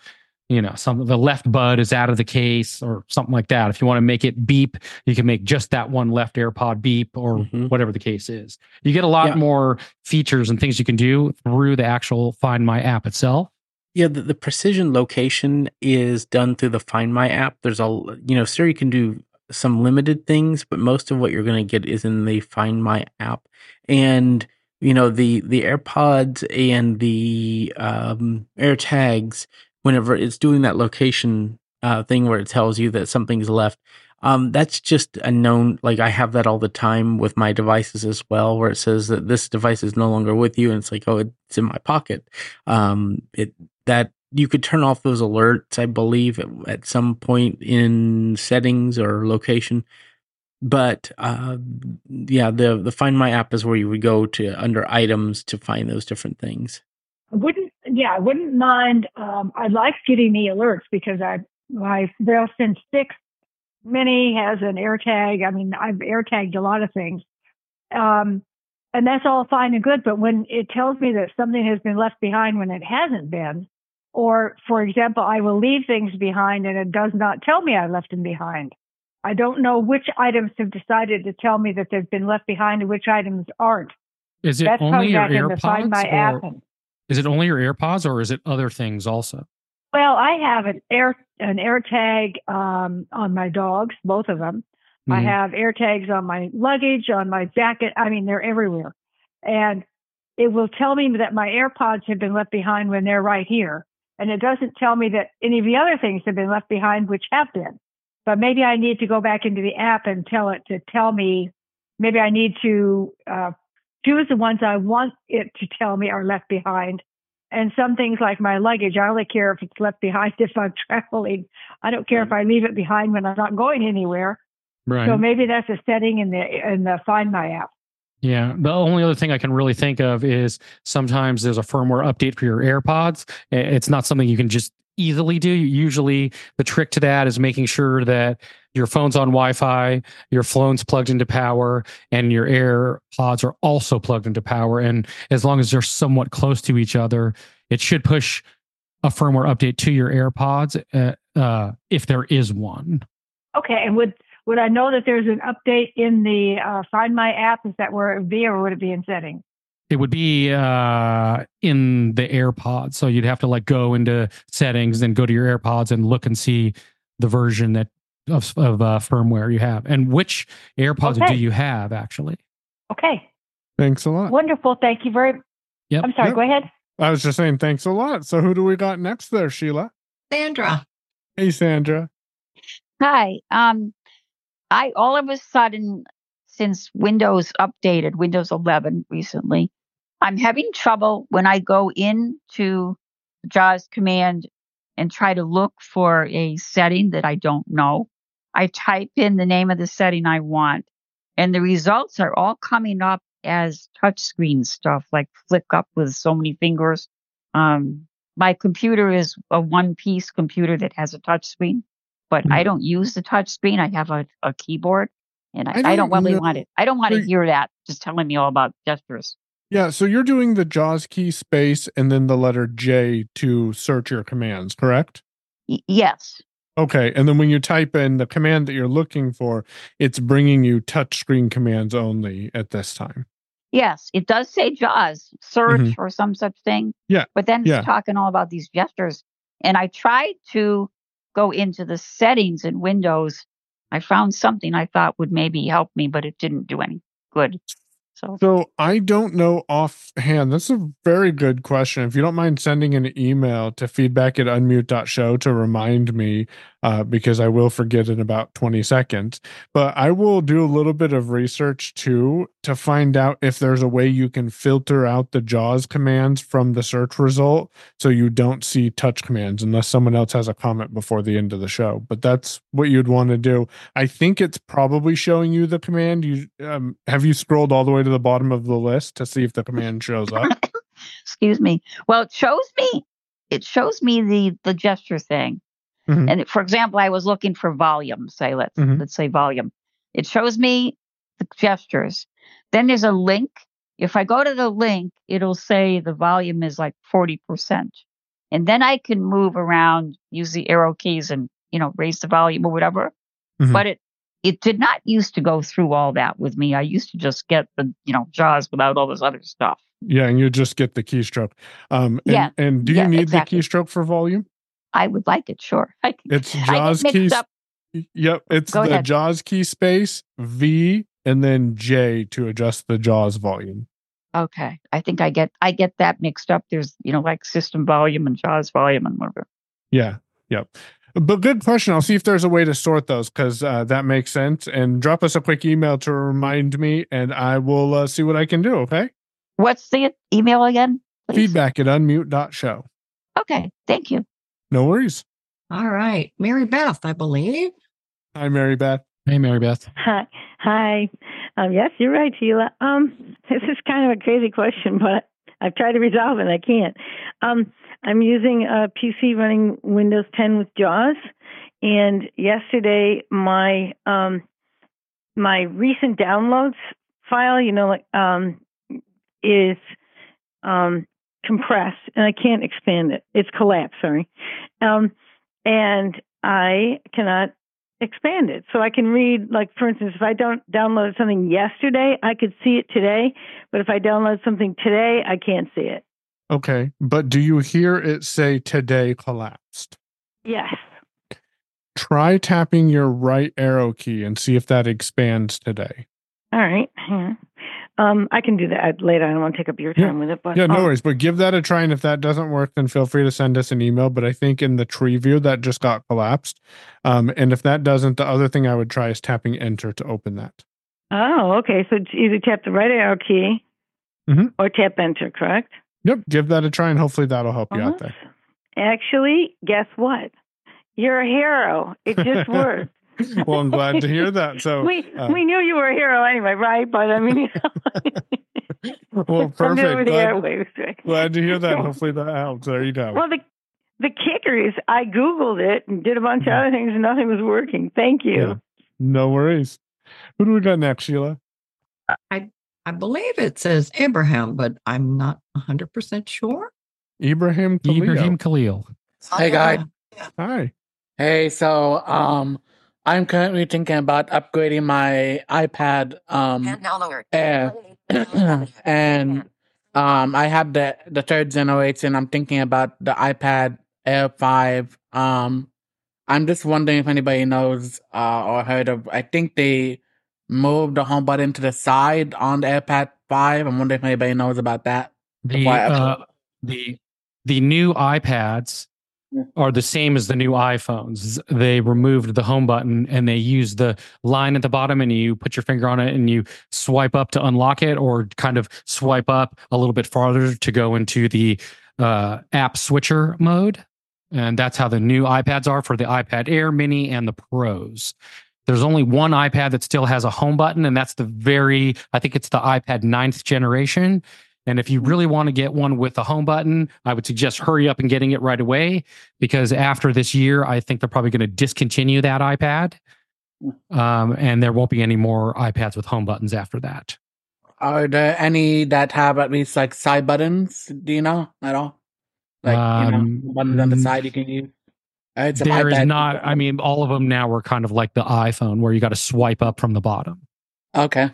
you know, some the left bud is out of the case or something like that. If you want to make it beep, you can make just that one left AirPod beep or mm-hmm. whatever the case is. You get a lot yeah. more features and things you can do through the actual Find My app itself. Yeah, the, the precision location is done through the Find My app. There's a, you know, Siri can do some limited things, but most of what you're going to get is in the Find My app. And, you know, the, the AirPods and the um, AirTags, whenever it's doing that location uh, thing where it tells you that something's left, um, that's just a known, like I have that all the time with my devices as well, where it says that this device is no longer with you. And it's like, oh, it's in my pocket. Um, it, that you could turn off those alerts, I believe, at, at some point in settings or location. But uh, yeah, the the Find My app is where you would go to under items to find those different things. I wouldn't, yeah, I wouldn't mind. Um, I like getting the alerts because I my Belson six Mini has an AirTag. I mean, I've AirTagged a lot of things. Um, And that's all fine and good, but when it tells me that something has been left behind when it hasn't been, or, for example, I will leave things behind and it does not tell me I left them behind. I don't know which items have decided to tell me that they've been left behind and which items aren't. Is it that's only your AirPods? Or is it only your AirPods, or is it other things also? Well, I have an Air an AirTag um, on my dogs, both of them. Mm-hmm. I have AirTags on my luggage, on my jacket. I mean, they're everywhere. And it will tell me that my AirPods have been left behind when they're right here. And it doesn't tell me that any of the other things have been left behind, which have been. But maybe I need to go back into the app and tell it to tell me, maybe I need to uh, choose the ones I want it to tell me are left behind. And some things like my luggage, I only care if it's left behind if I'm traveling. I don't care mm-hmm. if I leave it behind when I'm not going anywhere. Right. So maybe that's a setting in the in the Find My app. Yeah. The only other thing I can really think of is sometimes there's a firmware update for your AirPods. It's not something you can just easily do. Usually the trick to that is making sure that your phone's on Wi-Fi, your phone's plugged into power, and your AirPods are also plugged into power. And as long as they're somewhat close to each other, it should push a firmware update to your AirPods uh, uh, if there is one. Okay. And would... Would I know that there's an update in the uh, Find My app? Is that where it would be, or would it be in settings? It would be uh, in the AirPods. So you'd have to like go into settings, then go to your AirPods and look and see the version that of, of uh, firmware you have and which AirPods okay. do you have actually. Okay. Thanks a lot. Wonderful. Thank you very much. Yep. I'm sorry. Yep. Go ahead. I was just saying thanks a lot. So who do we got next there, Sheila? Sandra. Hey, Sandra. Hi. Um. I all of a sudden, since Windows updated, Windows eleven recently, I'm having trouble when I go into JAWS command and try to look for a setting that I don't know. I type in the name of the setting I want, and the results are all coming up as touchscreen stuff, like flick up with so many fingers. Um, my computer is a one-piece computer that has a touchscreen. But I don't use the touch screen. I have a, a keyboard, and I, I don't, I don't really know. want it. I don't want so, to hear that. Just telling me all about gestures. Yeah, so you're doing the JAWS key space and then the letter J to search your commands, correct? Y- yes. Okay, and then when you type in the command that you're looking for, it's bringing you touch screen commands only at this time. Yes, it does say JAWS, search mm-hmm. or some such thing. Yeah. But then yeah. it's talking all about these gestures, and I tried to go into the settings in Windows. I found something I thought would maybe help me, but it didn't do any good. So, so I don't know offhand. That's a very good question. If you don't mind sending an email to feedback at unmute.show to remind me, uh, because I will forget in about twenty seconds. But I will do a little bit of research, too, to find out if there's a way you can filter out the JAWS commands from the search result so you don't see touch commands, unless someone else has a comment before the end of the show. But that's what you'd want to do. I think it's probably showing you the command. You um, have you scrolled all the way to the bottom of the list to see if the command shows up? Excuse me. Well, it shows me it shows me the the gesture thing. Mm-hmm. And for example, I was looking for volume. Say let's mm-hmm. let's say volume. It shows me the gestures. Then there's a link. If I go to the link, it'll say the volume is like forty percent. And then I can move around, use the arrow keys and, you know, raise the volume or whatever. Mm-hmm. But it, it did not used to go through all that with me. I used to just get the, you know, JAWS without all this other stuff. Yeah. And you just get the keystroke. Um, and, yeah. And do you yeah, need exactly. the keystroke for volume? I would like it. Sure. I can, it's JAWS I keys. Up. Yep. It's go the ahead. JAWS key space V and then J to adjust the JAWS volume. Okay. I think I get, I get that mixed up. There's, you know, like system volume and JAWS volume and whatever. Yeah. Yep. But good question. I'll see if there's a way to sort those because uh, that makes sense. And drop us a quick email to remind me and I will uh, see what I can do. Okay. What's the email again? Please? Feedback at unmute dot show. Okay. Thank you. No worries. All right. Mary Beth, I believe. Hi, Mary Beth. Hey, Mary Beth. Hi. Hi. Um, yes, you're right, Sheila. Um, this is kind of a crazy question, but I've tried to resolve it and I can't. Um, I'm using a P C running Windows ten with JAWS, and yesterday my um, my recent downloads file, you know, like um, is um, compressed, and I can't expand it. It's collapsed, sorry, um, and I cannot expand it. So I can read, like, for instance, if I don't download something yesterday, I could see it today, but if I download something today, I can't see it. Okay, but do you hear it say today collapsed? Yes. Try tapping your right arrow key and see if that expands today. All right. Yeah. Um, I can do that later. I don't want to take up your time yeah. with it. But, yeah, no um, worries. But give that a try, and if that doesn't work, then feel free to send us an email. But I think in the tree view, that just got collapsed. Um, and if that doesn't, the other thing I would try is tapping Enter to open that. Oh, okay. So either tap the right arrow key mm-hmm. or tap Enter, correct? Yep, give that a try, and hopefully that'll help you uh-huh. out there. Actually, guess what? You're a hero. It just worked. Well, I'm glad to hear that. So we uh, we knew you were a hero anyway, right? But I mean, you know, well, perfect. Glad, glad to hear that. Hopefully that helps. There you go. Well, the the kicker is I Googled it and did a bunch yeah. of other things, and nothing was working. Thank you. Yeah. No worries. Who do we got next, Sheila? I. I believe it says Abraham, but I'm not one hundred percent sure. Abraham Khalil. Abraham Khalil. Hey, guys. Hi. Hey, so um, I'm currently thinking about upgrading my iPad um, Air. And um, I have the, the third generation. I'm thinking about the iPad Air five. Um, I'm just wondering if anybody knows uh, or heard of, I think they... move the home button to the side on the AirPad five. I'm wondering if anybody knows about that. The uh, the the new iPads yeah. are the same as the new iPhones. They removed the home button and they use the line at the bottom, and you put your finger on it and you swipe up to unlock it, or kind of swipe up a little bit farther to go into the uh, app switcher mode. And that's how the new iPads are for the iPad Air, Mini, and the Pros. There's only one iPad that still has a home button, and that's the very, I think it's the iPad ninth generation. And if you really want to get one with a home button, I would suggest hurry up and getting it right away, because after this year, I think they're probably going to discontinue that iPad. Um, and there won't be any more iPads with home buttons after that. Are there any that have at least like side buttons? Do you know at all? Like, um, you know, buttons on the side you can use? It's there is not, I mean, all of them now are kind of like the iPhone where you got to swipe up from the bottom. Okay.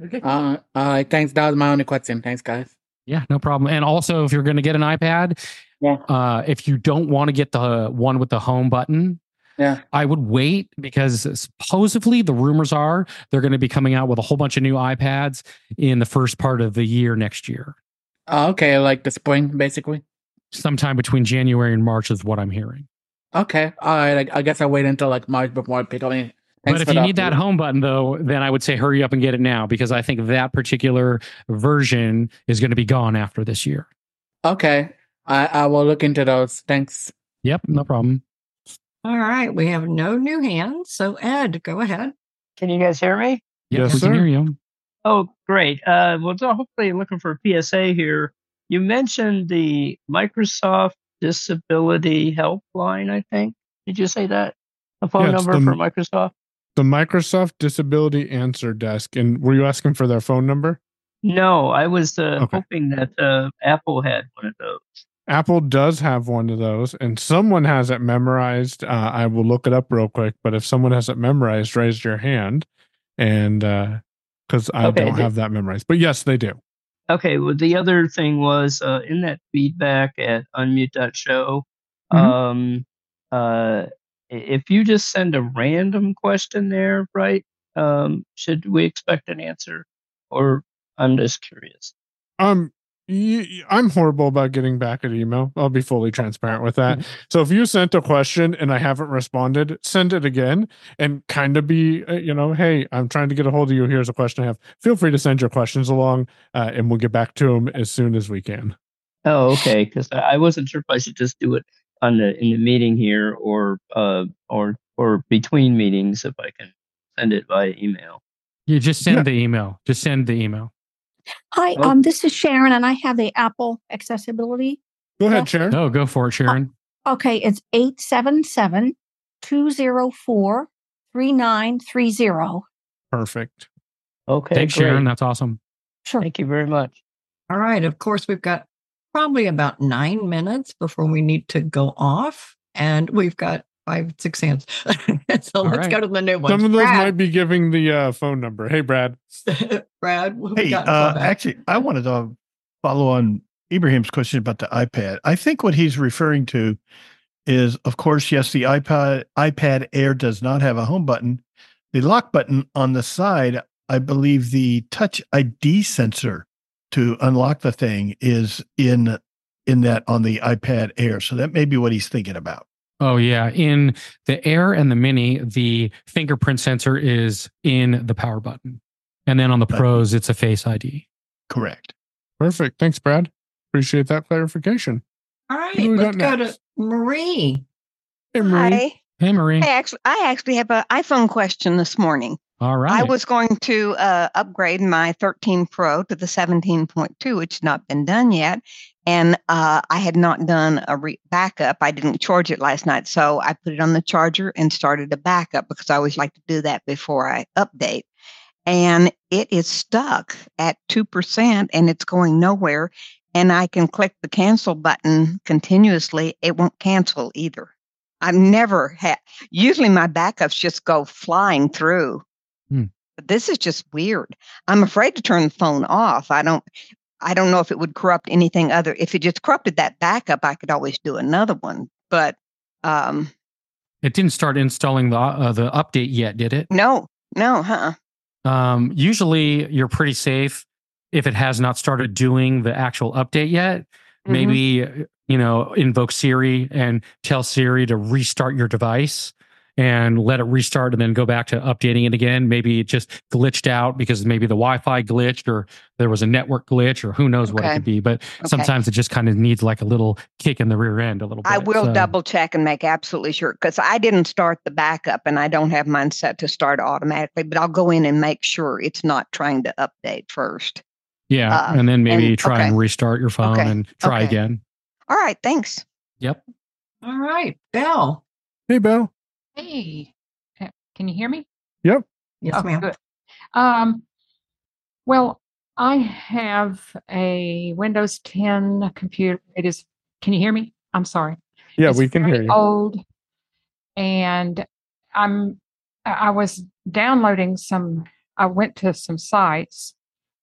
okay. Uh, all right. Thanks. That was my only question. Thanks, guys. Yeah, no problem. And also, if you're going to get an iPad, yeah. uh, if you don't want to get the one with the home button, yeah. I would wait, because supposedly the rumors are they're going to be coming out with a whole bunch of new iPads in the first part of the year next year. Uh, okay. Like the spring, basically. Sometime between January and March is what I'm hearing. Okay. All right. I, I guess I'll wait until like March before I pick up any. But if you need that home button, though, then I would say hurry up and get it now, because I think that particular version is going to be gone after this year. Okay. I, I will look into those. Thanks. Yep. No problem. All right. We have no new hands. So, Ed, go ahead. Can you guys hear me? Yes, yes we sir. Can hear you. Oh, great. Uh, well, hopefully you're looking for a P S A here. You mentioned the Microsoft Disability Helpline, I think. Did you say that? A phone yeah, number the, for Microsoft? The Microsoft Disability Answer Desk. And were you asking for their phone number? No, I was uh, okay. hoping that uh, Apple had one of those. Apple does have one of those, and someone has it memorized. Uh, I will look it up real quick, but if someone has it memorized, raise your hand, and because uh, I okay, don't they, have that memorized. But yes, they do. Okay, well, the other thing was uh, in that feedback at unmute dot show, mm-hmm. um, uh, if you just send a random question there, right, um, should we expect an answer? Or I'm just curious. Um. I'm horrible about getting back at email. I'll be fully transparent with that. So if you sent a question and I haven't responded, send it again and kind of be, you know, hey, I'm trying to get a hold of you. Here's a question I have. Feel free to send your questions along uh, and we'll get back to them as soon as we can. Oh, okay. Because I wasn't sure if I should just do it on the in the meeting here or uh, or or between meetings if I can send it via email. You just send yeah. the email. Just send the email. Hi, um, this is Sharon, and I have the Apple accessibility. Go ahead, Sharon. No, go for it, Sharon. Uh, okay, it's eight seven seven, two oh four, three nine three oh. Perfect. Okay, thanks, great. Sharon. That's awesome. Sure. Thank you very much. All right. Of course, we've got probably about nine minutes before we need to go off, and we've got five, six hands. So let's right. go to the new one. Some of those Brad. might be giving the uh, phone number. Hey, Brad. Brad, what hey, we got? Uh, actually, I wanted to follow on Ibrahim's question about the iPad. I think what he's referring to is, of course, yes, the iPad iPad Air does not have a home button. The lock button on the side, I believe the Touch I D sensor to unlock the thing is in in that on the iPad Air. So that may be what he's thinking about. Oh, yeah. In the Air and the Mini, the fingerprint sensor is in the power button. And then on the Pros, it's a Face I D. Correct. Perfect. Thanks, Brad. Appreciate that clarification. All right. Let's go to Marie. Hey, Marie. Hi. Hey, Marie. I actually, I actually have an iPhone question this morning. All right. I was going to uh, upgrade my thirteen Pro to the seventeen point two, which has not been done yet. And uh, I had not done a re- backup. I didn't charge it last night. So I put it on the charger and started a backup because I always like to do that before I update. And it is stuck at two percent and it's going nowhere. And I can click the cancel button continuously. It won't cancel either. I've never had, usually my backups just go flying through. Hmm. But this is just weird. I'm afraid to turn the phone off. I don't. I don't know if it would corrupt anything other. If it just corrupted that backup, I could always do another one. But um, it didn't start installing the uh, the update yet, did it? No, no, huh? Um, usually, you're pretty safe if it has not started doing the actual update yet. Mm-hmm. Maybe you know, invoke Siri and tell Siri to restart your device and let it restart and then go back to updating it again. Maybe it just glitched out because maybe the Wi-Fi glitched or there was a network glitch or who knows okay. what it could be. But okay. sometimes it just kind of needs like a little kick in the rear end a little bit. I will so. double check and make absolutely sure because I didn't start the backup and I don't have mine set to start automatically, but I'll go in and make sure it's not trying to update first. Yeah, uh, and then maybe and, try okay. and restart your phone okay. and try okay. again. All right, thanks. Yep. All right, Belle. Hey, Belle. Hey, can you hear me? Yep. Yes, okay, ma'am. Good. Um, well, I have a Windows ten computer. It is, can you hear me? I'm sorry. Yeah, it's we can hear you. Old, and I'm, I was downloading some, I went to some sites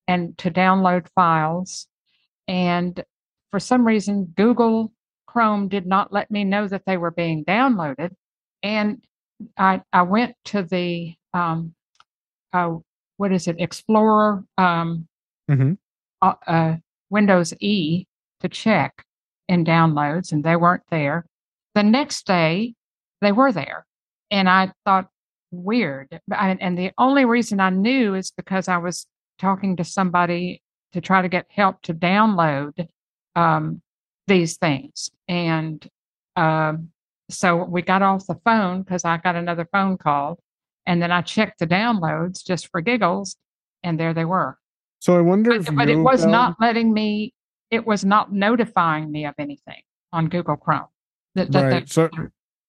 and to download files. And for some reason, Google Chrome did not let me know that they were being downloaded. And I I went to the, um, uh, what is it, Explorer, um, mm-hmm. uh, uh, Windows E to check in downloads, and they weren't there. The next day, they were there. And I thought, weird. I, and the only reason I knew is because I was talking to somebody to try to get help to download um, these things. And... Um, So we got off the phone because I got another phone call, and then I checked the downloads just for giggles, and there they were. So I wonder but, if but you, it was Belle, not letting me. It was not notifying me of anything on Google Chrome. That, that, right. That, so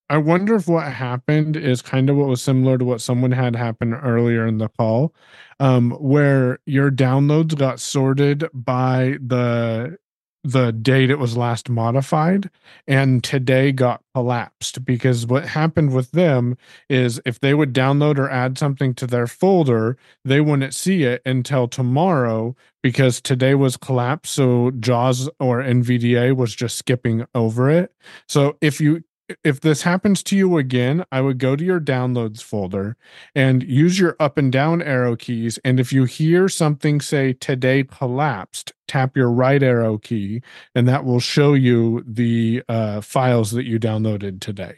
I wonder if what happened is kind of what was similar to what someone had happened earlier in the call, um, where your downloads got sorted by the the date it was last modified, and today got collapsed, because what happened with them is if they would download or add something to their folder, they wouldn't see it until tomorrow, because today was collapsed. So JAWS or N V D A was just skipping over it. So if you If this happens to you again, I would go to your downloads folder and use your up and down arrow keys. And if you hear something say today collapsed, tap your right arrow key, and that will show you the uh, files that you downloaded today.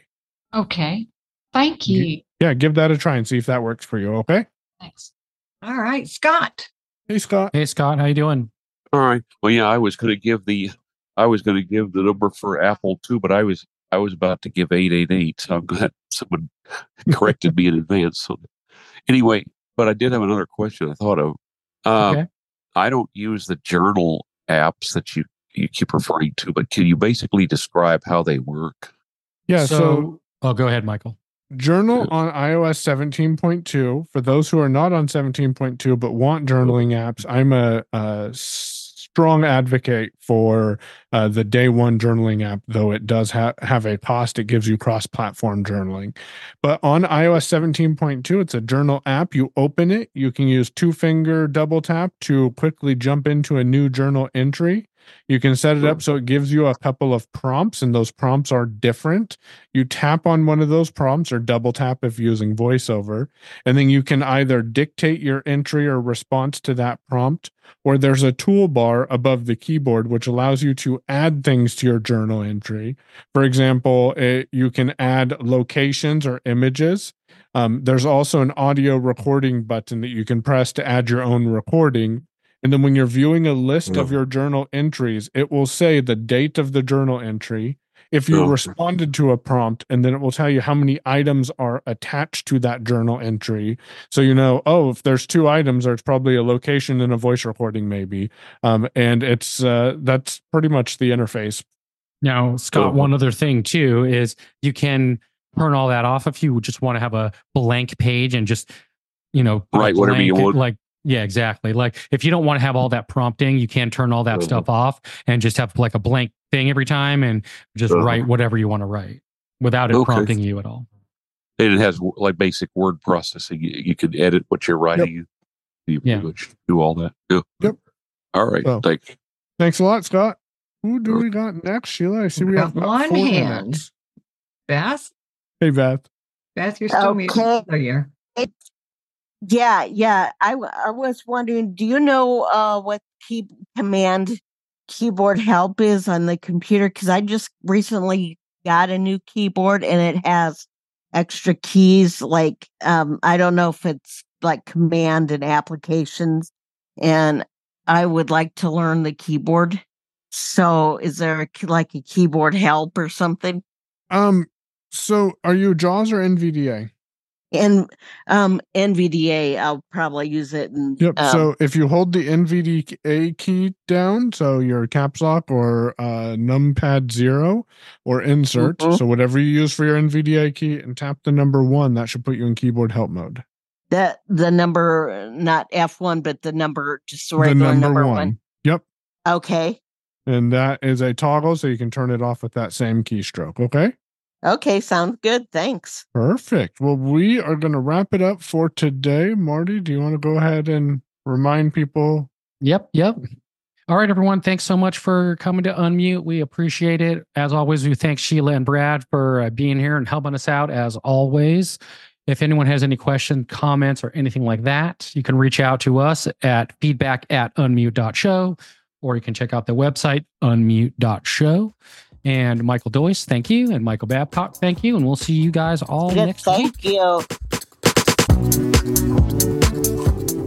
Okay. Thank you. Yeah. Give that a try and see if that works for you. Okay. Thanks. All right. Scott. Hey, Scott. Hey, Scott. How you doing? All right. Well, yeah, I was going to give the, I was going to give the number for Apple too, but I was, I was about to give eight eight eight, so I'm glad someone corrected me in advance. So anyway, but I did have another question I thought of. Um, okay. I don't use the journal apps that you, you keep referring to, but can you basically describe how they work? Yeah, so... so oh, go ahead, Michael. Journal on i O S seventeen point two. For those who are not on seventeen point two but want journaling apps, I'm a... a strong advocate for uh, the day one journaling app, though it does ha- have a cost. It gives you cross-platform journaling. But on i O S seventeen point two, it's a journal app. You open it. You can use two-finger double tap to quickly jump into a new journal entry. You can set it up so it gives you a couple of prompts, and those prompts are different. You tap on one of those prompts, or double tap if using VoiceOver, and then you can either dictate your entry or response to that prompt, or there's a toolbar above the keyboard which allows you to add things to your journal entry. For example, it, you can add locations or images. Um, there's also an audio recording button that you can press to add your own recording. And then when you're viewing a list no. of your journal entries, it will say the date of the journal entry, if you no. responded to a prompt, and then it will tell you how many items are attached to that journal entry. So you know, oh, if there's two items, there's probably a location and a voice recording maybe. Um, and it's uh, that's pretty much the interface. Now, Scott, one other thing too is you can turn all that off if you just want to have a blank page and just, you know, right, whatever blank, you want. Like, yeah, exactly. Like if you don't want to have all that prompting, you can turn all that uh-huh. stuff off and just have like a blank thing every time and just uh-huh. write whatever you want to write without it okay. prompting you at all. And it has like basic word processing. You, you can edit what you're writing. Yep. You, you yeah. do all that. Yeah. Yep. All right. So, thanks. Thanks a lot, Scott. Who do we got next, Sheila? I see we, we have one hand. Minutes. Beth? Hey, Beth. Beth, you're still okay. muted. Yeah, yeah. I, I was wondering, do you know uh, what key command keyboard help is on the computer? Because I just recently got a new keyboard and it has extra keys. Like, um, I don't know if it's like command and applications, and I would like to learn the keyboard. So is there a, like a keyboard help or something? Um. So are you JAWS or N V D A? And um, N V D A, I'll probably use it. In, yep. Um, so if you hold the N V D A key down, so your caps lock or uh, numpad zero or insert, mm-hmm. so whatever you use for your N V D A key, and tap the number one, that should put you in keyboard help mode. That the number, not F one, but the number, just the regular the number, number one. one. Yep. Okay. And that is a toggle, so you can turn it off with that same keystroke. Okay. Okay, sounds good. Thanks. Perfect. Well, we are going to wrap it up for today. Marty, do you want to go ahead and remind people? Yep, yep. All right, everyone. Thanks so much for coming to Unmute. We appreciate it. As always, we thank Sheila and Brad for uh, being here and helping us out as always. If anyone has any questions, comments, or anything like that, you can reach out to us at feedback at unmute.show, or you can check out the website, unmute dot show. And Michael Deutsch, thank you. And Michael Babcock, thank you. And we'll see you guys all yes, next thank week. Thank you.